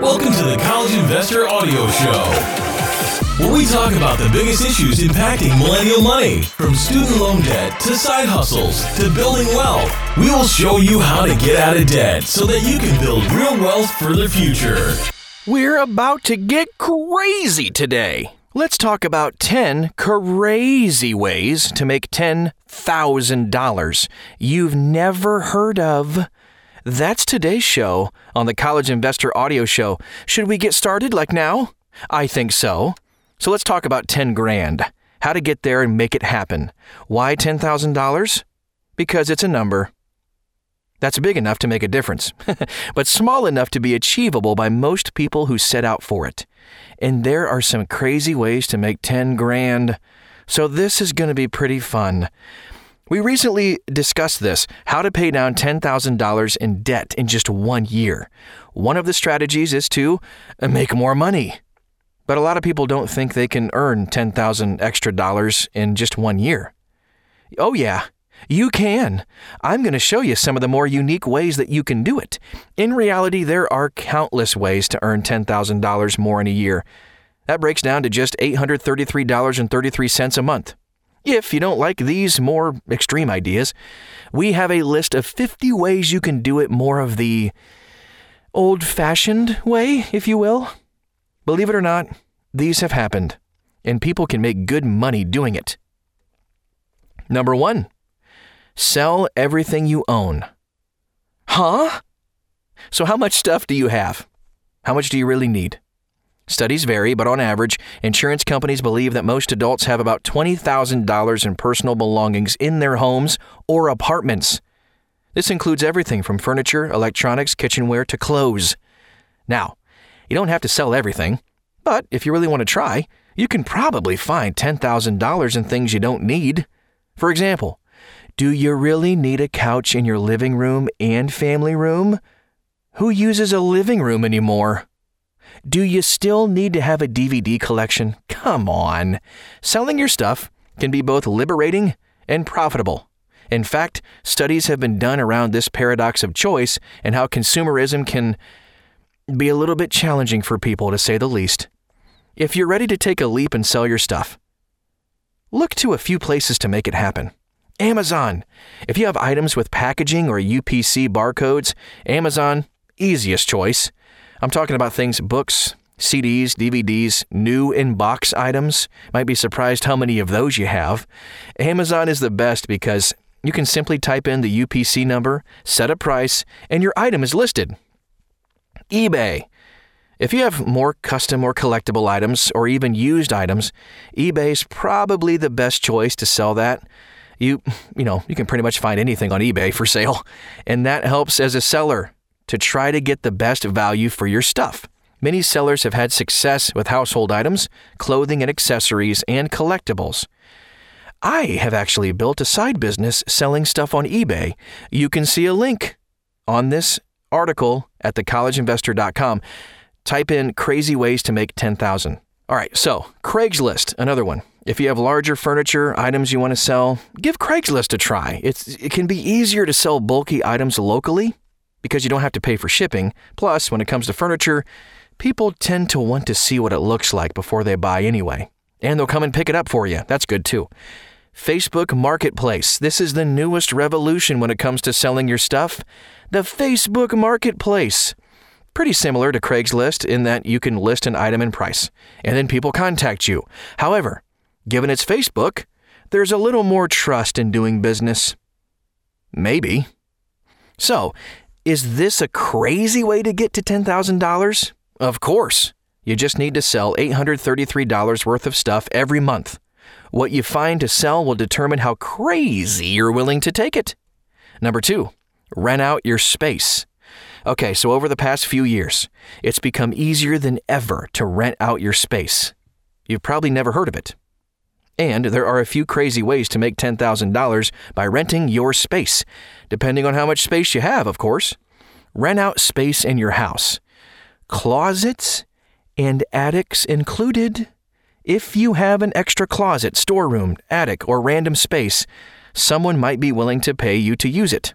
Welcome to the College Investor Audio Show, where we talk about the biggest issues impacting millennial money. From student loan debt to side hustles to building wealth, we will show you how to get out of debt so that you can build real wealth for the future. We're about to get crazy today. Let's talk about 10 crazy ways to make $10,000 you've never heard of. That's today's show on the College Investor Audio Show. Should we get started like now? I think so. So let's talk about 10 grand, how to get there and make it happen. Why $10,000? Because it's a number that's big enough to make a difference, but small enough to be achievable by most people who set out for it. And there are some crazy ways to make 10 grand. So this is going to be pretty fun. We recently discussed this, how to pay down $10,000 in debt in just 1 year. One of the strategies is to make more money. But a lot of people don't think they can earn $10,000 extra dollars in just 1 year. Oh yeah, you can. I'm going to show you some of the more unique ways that you can do it. In reality, there are countless ways to earn $10,000 more in a year. That breaks down to just $833.33 a month. If you don't like these more extreme ideas, we have a list of 50 ways you can do it more of the old-fashioned way, if you will. Believe it or not, these have happened, and people can make good money doing it. Number 1, sell everything you own. Huh? So how much stuff do you have? How much do you really need? Studies vary, but on average, insurance companies believe that most adults have about $20,000 in personal belongings in their homes or apartments. This includes everything from furniture, electronics, kitchenware to clothes. Now, you don't have to sell everything, but if you really want to try, you can probably find $10,000 in things you don't need. For example, do you really need a couch in your living room and family room? Who uses a living room anymore? Do you still need to have a DVD collection? Come on. Selling your stuff can be both liberating and profitable. In fact, studies have been done around this paradox of choice and how consumerism can be a little bit challenging for people, to say the least. If you're ready to take a leap and sell your stuff, look to a few places to make it happen. Amazon. If you have items with packaging or UPC barcodes, Amazon, easiest choice. I'm talking about things, books, CDs, DVDs, new in-box items. Might be surprised how many of those you have. Amazon is the best because you can simply type in the UPC number, set a price, and your item is listed. eBay. If you have more custom or collectible items, or even used items, eBay's probably the best choice to sell that. You can pretty much find anything on eBay for sale, and that helps as a seller to try to get the best value for your stuff. Many sellers have had success with household items, clothing and accessories, and collectibles. I have actually built a side business selling stuff on eBay. You can see a link on this article at thecollegeinvestor.com. Type in crazy ways to make $10,000. All right, so Craigslist, another one. If you have larger furniture, items you want to sell, give Craigslist a try. It can be easier to sell bulky items locally, because you don't have to pay for shipping. Plus, when it comes to furniture, people tend to want to see what it looks like before they buy anyway. And they'll come and pick it up for you. That's good too. Facebook Marketplace. This is the newest revolution when it comes to selling your stuff. The Facebook Marketplace. Pretty similar to Craigslist in that you can list an item and price, and then people contact you. However, given it's Facebook, there's a little more trust in doing business. Maybe. So, is this a crazy way to get to $10,000? Of course. You just need to sell $833 worth of stuff every month. What you find to sell will determine how crazy you're willing to take it. Number 2, rent out your space. Okay, so over the past few years, it's become easier than ever to rent out your space. You've probably never heard of it. And there are a few crazy ways to make $10,000 by renting your space, depending on how much space you have, of course. Rent out space in your house. Closets and attics included. If you have an extra closet, storeroom, attic, or random space, someone might be willing to pay you to use it.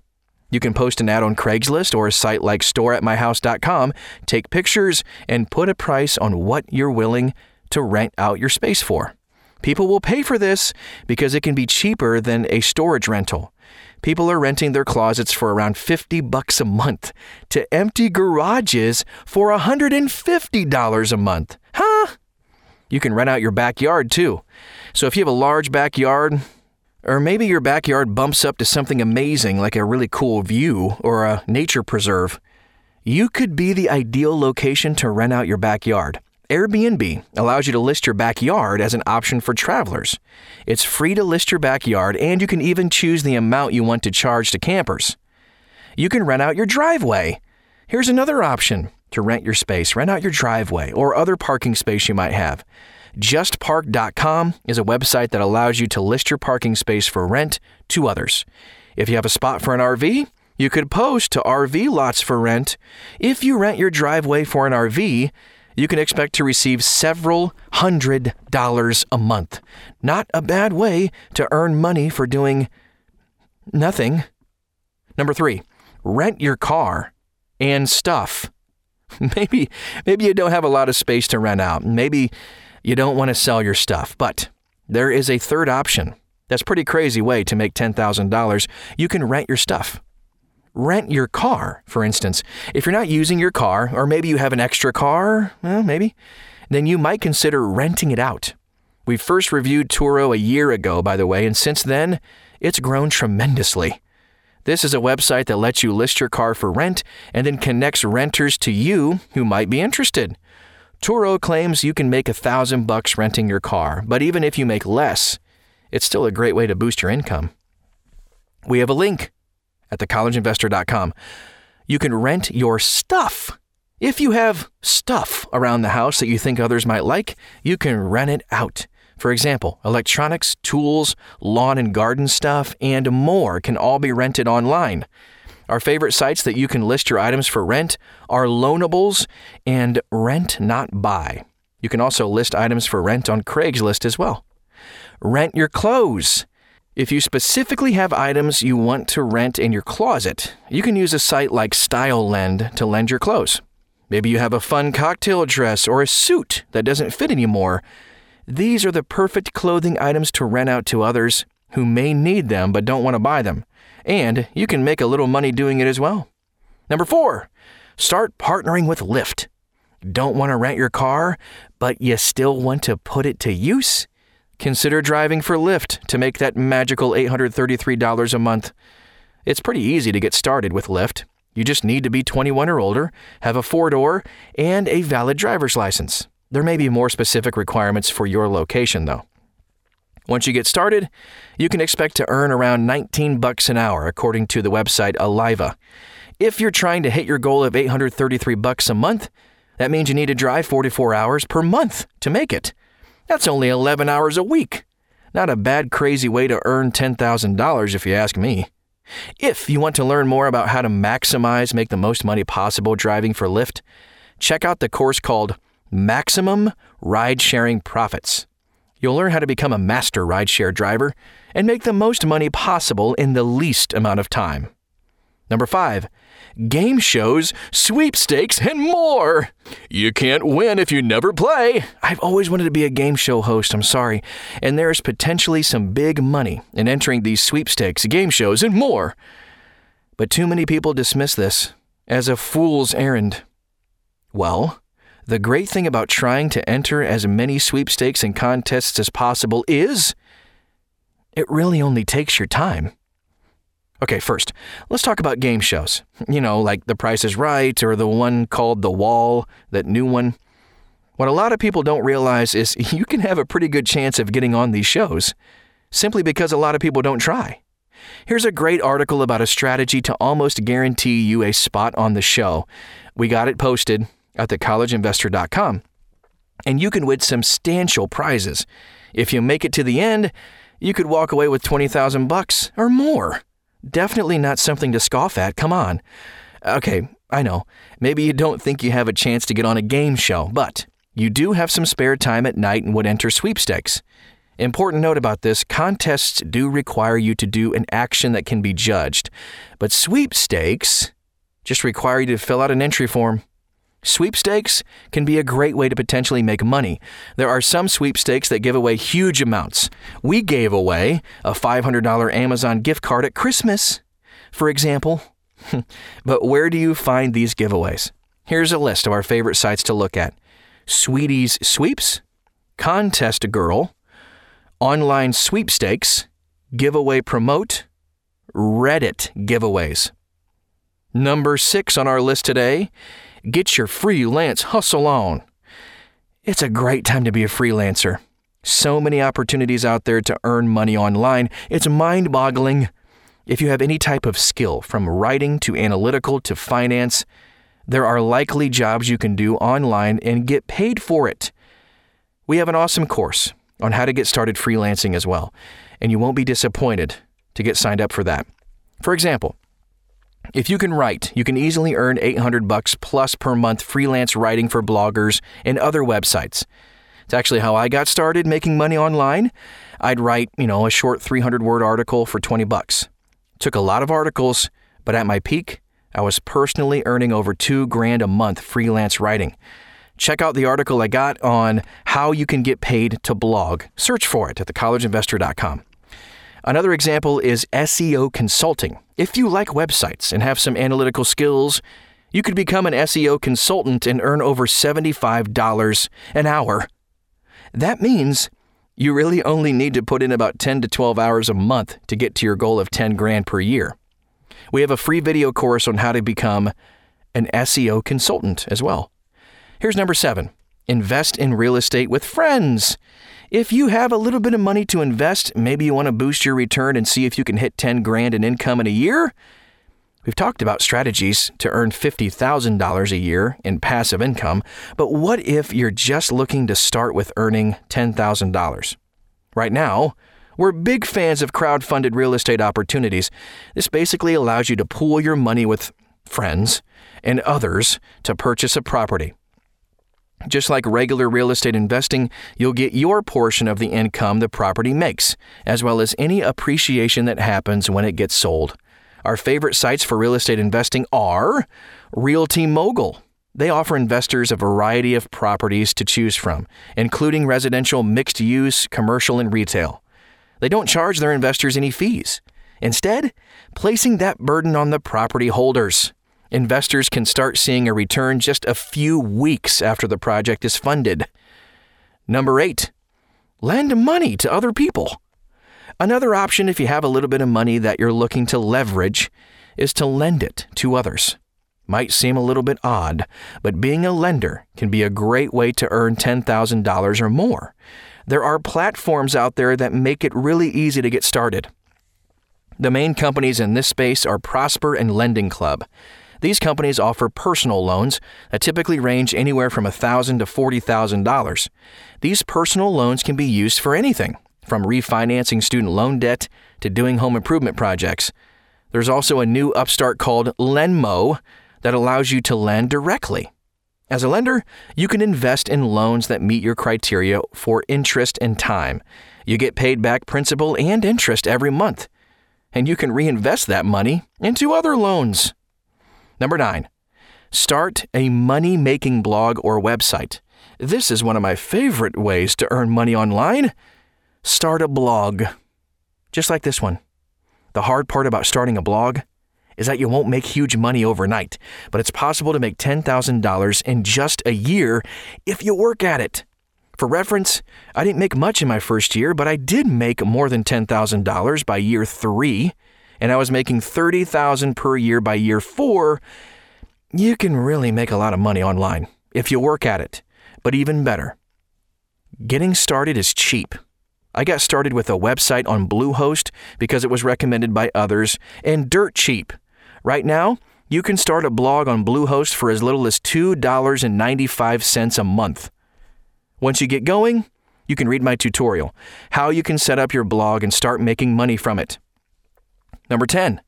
You can post an ad on Craigslist or a site like storeatmyhouse.com, take pictures, and put a price on what you're willing to rent out your space for. People will pay for this because it can be cheaper than a storage rental. People are renting their closets for around $50 a month to empty garages for $150 a month. Huh? You can rent out your backyard too. So if you have a large backyard, or maybe your backyard bumps up to something amazing like a really cool view or a nature preserve, you could be the ideal location to rent out your backyard. Airbnb allows you to list your backyard as an option for travelers. It's free to list your backyard, and you can even choose the amount you want to charge to campers. You can rent out your driveway. Here's another option to rent your space. Rent out your driveway or other parking space you might have. Justpark.com is a website that allows you to list your parking space for rent to others. If you have a spot for an RV, you could post to RV lots for rent. If you rent your driveway for an RV, you can expect to receive several $100s a month. Not a bad way to earn money for doing nothing. Number 3, rent your car and stuff. Maybe you don't have a lot of space to rent out. Maybe you don't want to sell your stuff. But there is a third option. That's a pretty crazy way to make $10,000. You can rent your stuff. Rent your car, for instance. If you're not using your car, or maybe you have an extra car, well, maybe, then you might consider renting it out. We first reviewed Turo a year ago, by the way, and since then, it's grown tremendously. This is a website that lets you list your car for rent and then connects renters to you who might be interested. Turo claims you can make $1,000 renting your car, but even if you make less, it's still a great way to boost your income. We have a link at thecollegeinvestor.com. You can rent your stuff. If you have stuff around the house that you think others might like, you can rent it out. For example, electronics, tools, lawn and garden stuff, and more can all be rented online. Our favorite sites that you can list your items for rent are Loanables and Rent Not Buy. You can also list items for rent on Craigslist as well. Rent your clothes. If you specifically have items you want to rent in your closet, you can use a site like StyleLend to lend your clothes. Maybe you have a fun cocktail dress or a suit that doesn't fit anymore. These are the perfect clothing items to rent out to others who may need them but don't want to buy them. And you can make a little money doing it as well. Number 4, start partnering with Lyft. Don't want to rent your car, but you still want to put it to use? Consider driving for Lyft to make that magical $833 a month. It's pretty easy to get started with Lyft. You just need to be 21 or older, have a 4-door, and a valid driver's license. There may be more specific requirements for your location, though. Once you get started, you can expect to earn around $19 an hour, according to the website Aliva. If you're trying to hit your goal of $833 a month, that means you need to drive 44 hours per month to make it. That's only 11 hours a week. Not a bad, crazy way to earn $10,000 if you ask me. If you want to learn more about how to make the most money possible driving for Lyft, check out the course called Maximum Ride Sharing Profits. You'll learn how to become a master rideshare driver and make the most money possible in the least amount of time. Number 5, game shows, sweepstakes, and more. You can't win if you never play. I've always wanted to be a game show host, I'm sorry. And there's potentially some big money in entering these sweepstakes, game shows, and more. But too many people dismiss this as a fool's errand. Well, the great thing about trying to enter as many sweepstakes and contests as possible is it really only takes your time. Okay, first, let's talk about game shows. You know, like The Price is Right or the one called The Wall, that new one. What a lot of people don't realize is you can have a pretty good chance of getting on these shows simply because a lot of people don't try. Here's a great article about a strategy to almost guarantee you a spot on the show. We got it posted at thecollegeinvestor.com. And you can win substantial prizes. If you make it to the end, you could walk away with $20,000 or more. Definitely not something to scoff at, come on. Okay, I know, maybe you don't think you have a chance to get on a game show, but you do have some spare time at night and would enter sweepstakes. Important note about this, contests do require you to do an action that can be judged, but sweepstakes just require you to fill out an entry form. Sweepstakes can be a great way to potentially make money. There are some sweepstakes that give away huge amounts. We gave away a $500 Amazon gift card at Christmas, for example. But where do you find these giveaways? Here's a list of our favorite sites to look at. Sweeties Sweeps, Contest Girl, Online Sweepstakes, Giveaway Promote, Reddit Giveaways. Number 6 on our list today, get your freelance hustle on. It's a great time to be a freelancer. So many opportunities out there to earn money online. It's mind-boggling. If you have any type of skill, from writing to analytical to finance, there are likely jobs you can do online and get paid for it. We have an awesome course on how to get started freelancing as well, and you won't be disappointed to get signed up for that. For example, if you can write, you can easily earn $800 plus per month freelance writing for bloggers and other websites. It's actually how I got started making money online. I'd write, a short 300-word article for $20. Took a lot of articles, but at my peak, I was personally earning over $2,000 a month freelance writing. Check out the article I got on how you can get paid to blog. Search for it at thecollegeinvestor.com. Another example is SEO consulting. If you like websites and have some analytical skills, you could become an SEO consultant and earn over $75 an hour. That means you really only need to put in about 10 to 12 hours a month to get to your goal of $10,000 per year. We have a free video course on how to become an SEO consultant as well. Here's number 7. Invest in real estate with friends. If you have a little bit of money to invest, maybe you want to boost your return and see if you can hit $10,000 in income in a year. We've talked about strategies to earn $50,000 a year in passive income, but what if you're just looking to start with earning $10,000? Right now, we're big fans of crowdfunded real estate opportunities. This basically allows you to pool your money with friends and others to purchase a property. Just like regular real estate investing, you'll get your portion of the income the property makes, as well as any appreciation that happens when it gets sold. Our favorite sites for real estate investing are Realty Mogul. They offer investors a variety of properties to choose from, including residential, mixed-use, commercial, and retail. They don't charge their investors any fees, instead placing that burden on the property holders. Investors can start seeing a return just a few weeks after the project is funded. Number 8, lend money to other people. Another option, if you have a little bit of money that you're looking to leverage, is to lend it to others. Might seem a little bit odd, but being a lender can be a great way to earn $10,000 or more. There are platforms out there that make it really easy to get started. The main companies in this space are Prosper and Lending Club. These companies offer personal loans that typically range anywhere from $1,000 to $40,000. These personal loans can be used for anything, from refinancing student loan debt to doing home improvement projects. There's also a new upstart called Lenmo that allows you to lend directly. As a lender, you can invest in loans that meet your criteria for interest and time. You get paid back principal and interest every month, and you can reinvest that money into other loans. Number 9, start a money-making blog or website. This is one of my favorite ways to earn money online. Start a blog, just like this one. The hard part about starting a blog is that you won't make huge money overnight, but it's possible to make $10,000 in just a year if you work at it. For reference, I didn't make much in my first year, but I did make more than $10,000 by year 3, and I was making $30,000 per year by year 4. You can really make a lot of money online if you work at it, but even better, getting started is cheap. I got started with a website on Bluehost because it was recommended by others and dirt cheap. Right now, you can start a blog on Bluehost for as little as $2.95 a month. Once you get going, you can read my tutorial, how you can set up your blog and start making money from it. Number 10,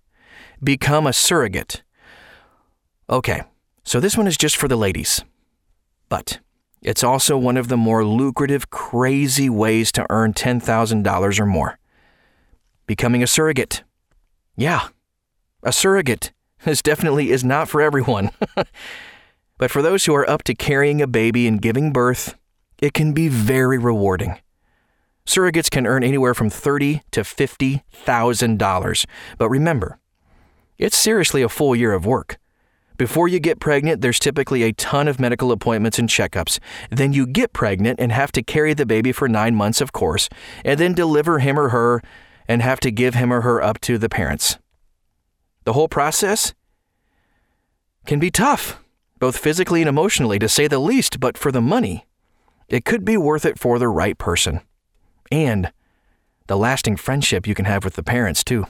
become a surrogate. Okay, so this one is just for the ladies, but It's also one of the more lucrative, crazy ways to earn $10,000 or more. Becoming a surrogate. Yeah, a surrogate. This definitely is not for everyone. But for those who are up to carrying a baby and giving birth, it can be very rewarding. Surrogates can earn anywhere from $30,000 to $50,000. But remember, it's seriously a full year of work. Before you get pregnant, there's typically a ton of medical appointments and checkups. Then you get pregnant and have to carry the baby for 9 months, of course, and then deliver him or her and have to give him or her up to the parents. The whole process can be tough, both physically and emotionally, to say the least, but for the money, it could be worth it for the right person. And the lasting friendship you can have with the parents, too.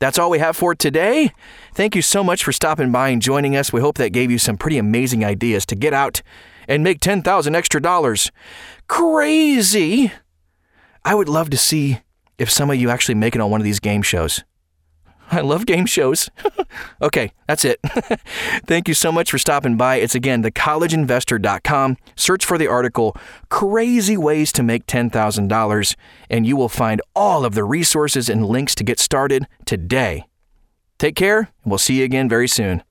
That's all we have for today. Thank you so much for stopping by and joining us. We hope that gave you some pretty amazing ideas to get out and make $10,000 extra dollars. Crazy! I would love to see if some of you actually make it on one of these game shows. I love game shows. Okay, that's it. Thank you so much for stopping by. It's again, thecollegeinvestor.com. Search for the article, Crazy Ways to Make $10,000, and you will find all of the resources and links to get started today. Take care, and we'll see you again very soon.